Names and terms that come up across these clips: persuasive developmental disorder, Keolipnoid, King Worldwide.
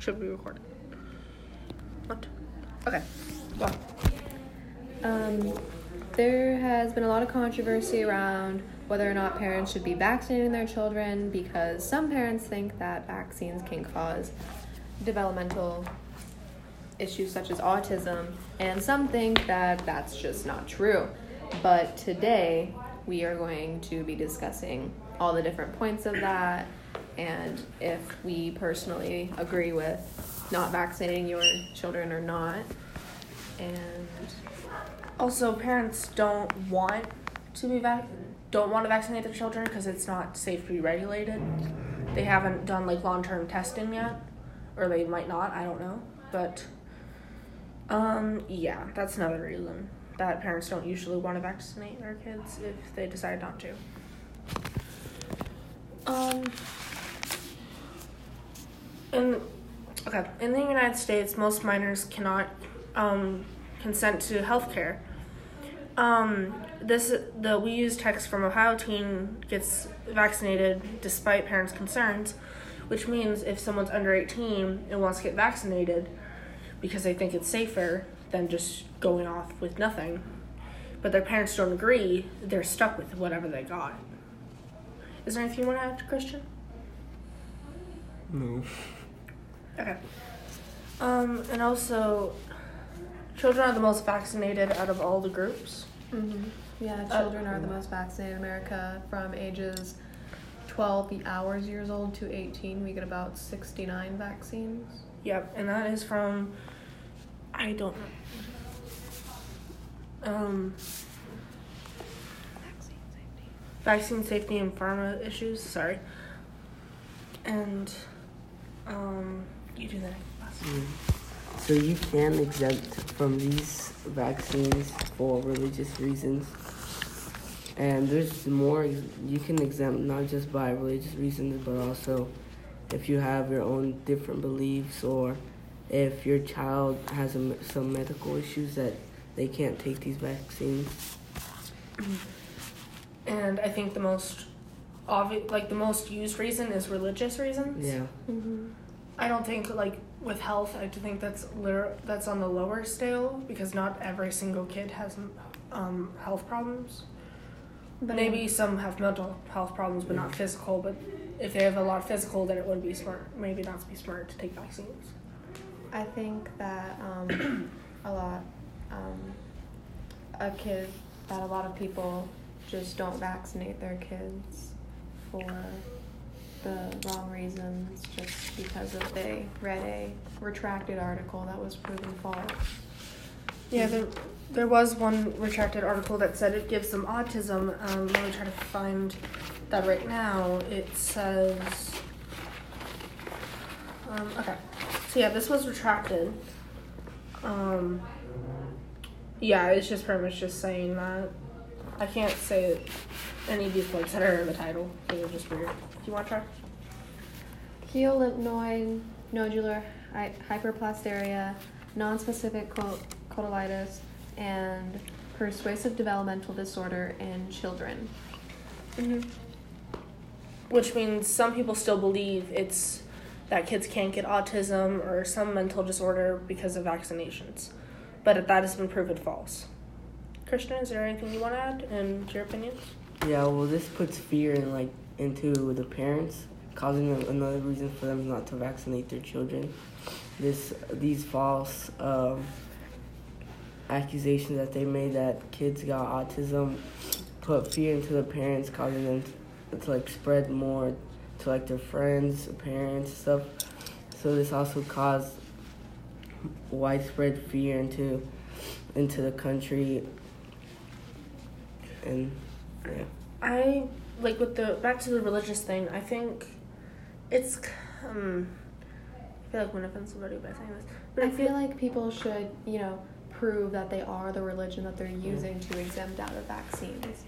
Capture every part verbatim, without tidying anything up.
Should we record it? What? Okay. Well, um, there has been a lot of controversy around whether or not parents should be vaccinating their children, because some parents think that vaccines can cause developmental issues such as autism, and some think that that's just not true. But today we are going to be discussing all the different points of that, and if we personally agree with not vaccinating your children or not. And also, parents don't want to be vac- don't want to vaccinate their children because it's not safely regulated. They haven't done like long-term testing yet, or they might not, I don't know. But um yeah, that's another reason that parents don't usually want to vaccinate their kids if they decide not to. Um in okay, in the United States, most minors cannot um consent to healthcare. Um this the We Use text from Ohio teen gets vaccinated despite parents' concerns, which means if someone's under eighteen and wants to get vaccinated because they think it's safer than just going off with nothing, but their parents don't agree, they're stuck with whatever they got. Is there anything you want to add, Christian? No. Okay. Um, and also, children are the most vaccinated out of all the groups. Mm-hmm. Yeah, children uh, are the most vaccinated in America. From ages twelve hours years old to eighteen, we get about sixty-nine vaccines. Yep, and that is from, I don't know, um, vaccine safety, vaccine safety and pharma issues. Sorry, and um, you do the next class. Mm. So you can exempt from these vaccines for religious reasons, and there's more. You can exempt not just by religious reasons, but also if you have your own different beliefs, or if your child has a, some medical issues that they can't take these vaccines. And I think the most obvious, like the most used reason is religious reasons. Yeah. Mm-hmm. I don't think, like with health, I do think that's liter- that's on the lower scale, because not every single kid has um, health problems. But maybe some have mental health problems, but not physical. But if they have a lot of physical, then it wouldn't be smart, maybe not be smart to take vaccines. I think that um, a lot, um, a kid, that a lot of people just don't vaccinate their kids for the wrong reasons, just because of they read a retracted article that was proven false. Yeah, there, there was one retracted article that said it gives them autism. Um, let me try to find that right now. It says, um, okay. So yeah, this was retracted. Um, yeah, it's just pretty much just saying that. I can't say any of these words that are in the title, because they're just weird. Do you want to try? Keolipnoid, nodular hy- hyperplasteria, nonspecific co- cotylitis, and persuasive developmental disorder in children. Mm-hmm. Which means some people still believe it's that kids can't get autism or some mental disorder because of vaccinations, but that has been proven false. Christian, is there anything you want to add and your opinions? Yeah, well, this puts fear in like into the parents, causing them another reason for them not to vaccinate their children. This these false um, accusations that they made that kids got autism put fear into the parents, causing them to, to like spread more to like their friends, parents, stuff. So this also caused widespread fear into into the country. And yeah, I like with the back to the religious thing. I think it's um, I feel like I'm gonna offend somebody by saying this, but I, I feel, feel like people should you know prove that they are the religion that they're using to exempt out of vaccines,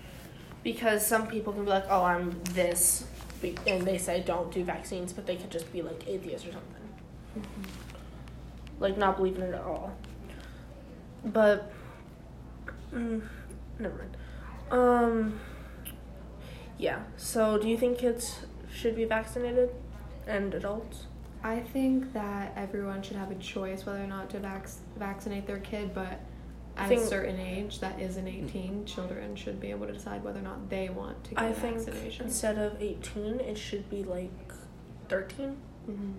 because some people can be like, oh, I'm this. And they say don't do vaccines, but they could just be like atheists or something. Mm-hmm. Like not believe in it at all. But mm, never mind. Um. Yeah. So, do you think kids should be vaccinated, and adults? I think that everyone should have a choice whether or not to vac- vaccinate their kid, but at think, a certain age, that isn't eighteen, children should be able to decide whether or not they want to get I a vaccination. I think instead of eighteen, it should be like thirteen. Mm-hmm.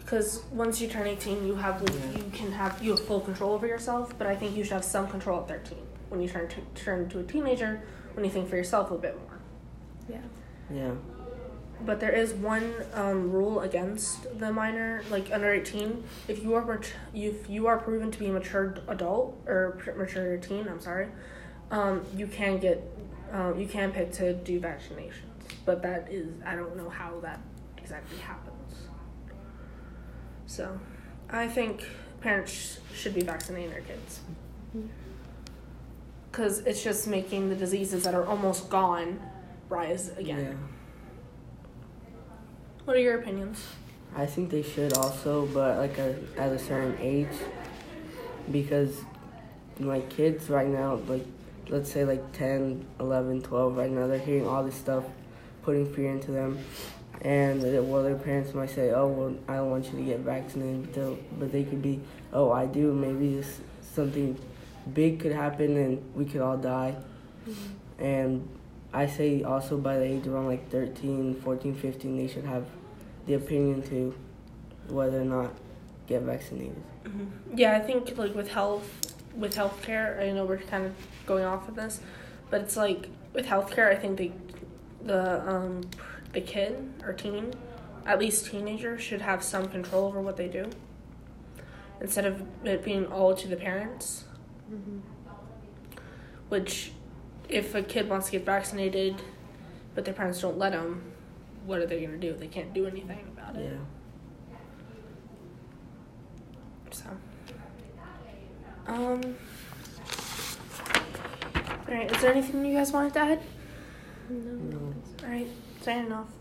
Because once you turn eighteen, you have yeah. you can have you have full control over yourself. But I think you should have some control at thirteen when you turn to, turn into a teenager, when you think for yourself a bit more. Yeah. Yeah. But there is one um, rule against the minor, like under eighteen. If you are mat- if you are proven to be a mature adult or mature teen, I'm sorry, um, you can get, uh, you can pick to do vaccinations. But that is, I don't know how that exactly happens. So, I think parents should be vaccinating their kids. Because it's just making the diseases that are almost gone rise again. Yeah. What are your opinions? I think they should also, but like a, at a certain age, because like kids right now, like let's say like ten, eleven, twelve right now, they're hearing all this stuff, putting fear into them, and well, their parents might say, oh, well, I don't want you to get vaccinated, but, but they could be, oh, I do, maybe this, something big could happen and we could all die. Mm-hmm. And I say also by the age around like thirteen, fourteen, fifteen, they should have the opinion to whether or not get vaccinated. Mm-hmm. Yeah, I think like with health, with healthcare, I know we're kind of going off of this, but it's like with healthcare, I think the the um the kid or teen, at least teenager, should have some control over what they do instead of it being all to the parents. Mm-hmm. Which, if a kid wants to get vaccinated, but their parents don't let them, what are they going to do? They can't do anything about it. Yeah. So. Um. All right, is there anything you guys wanted to add? No. no. All right, signing off.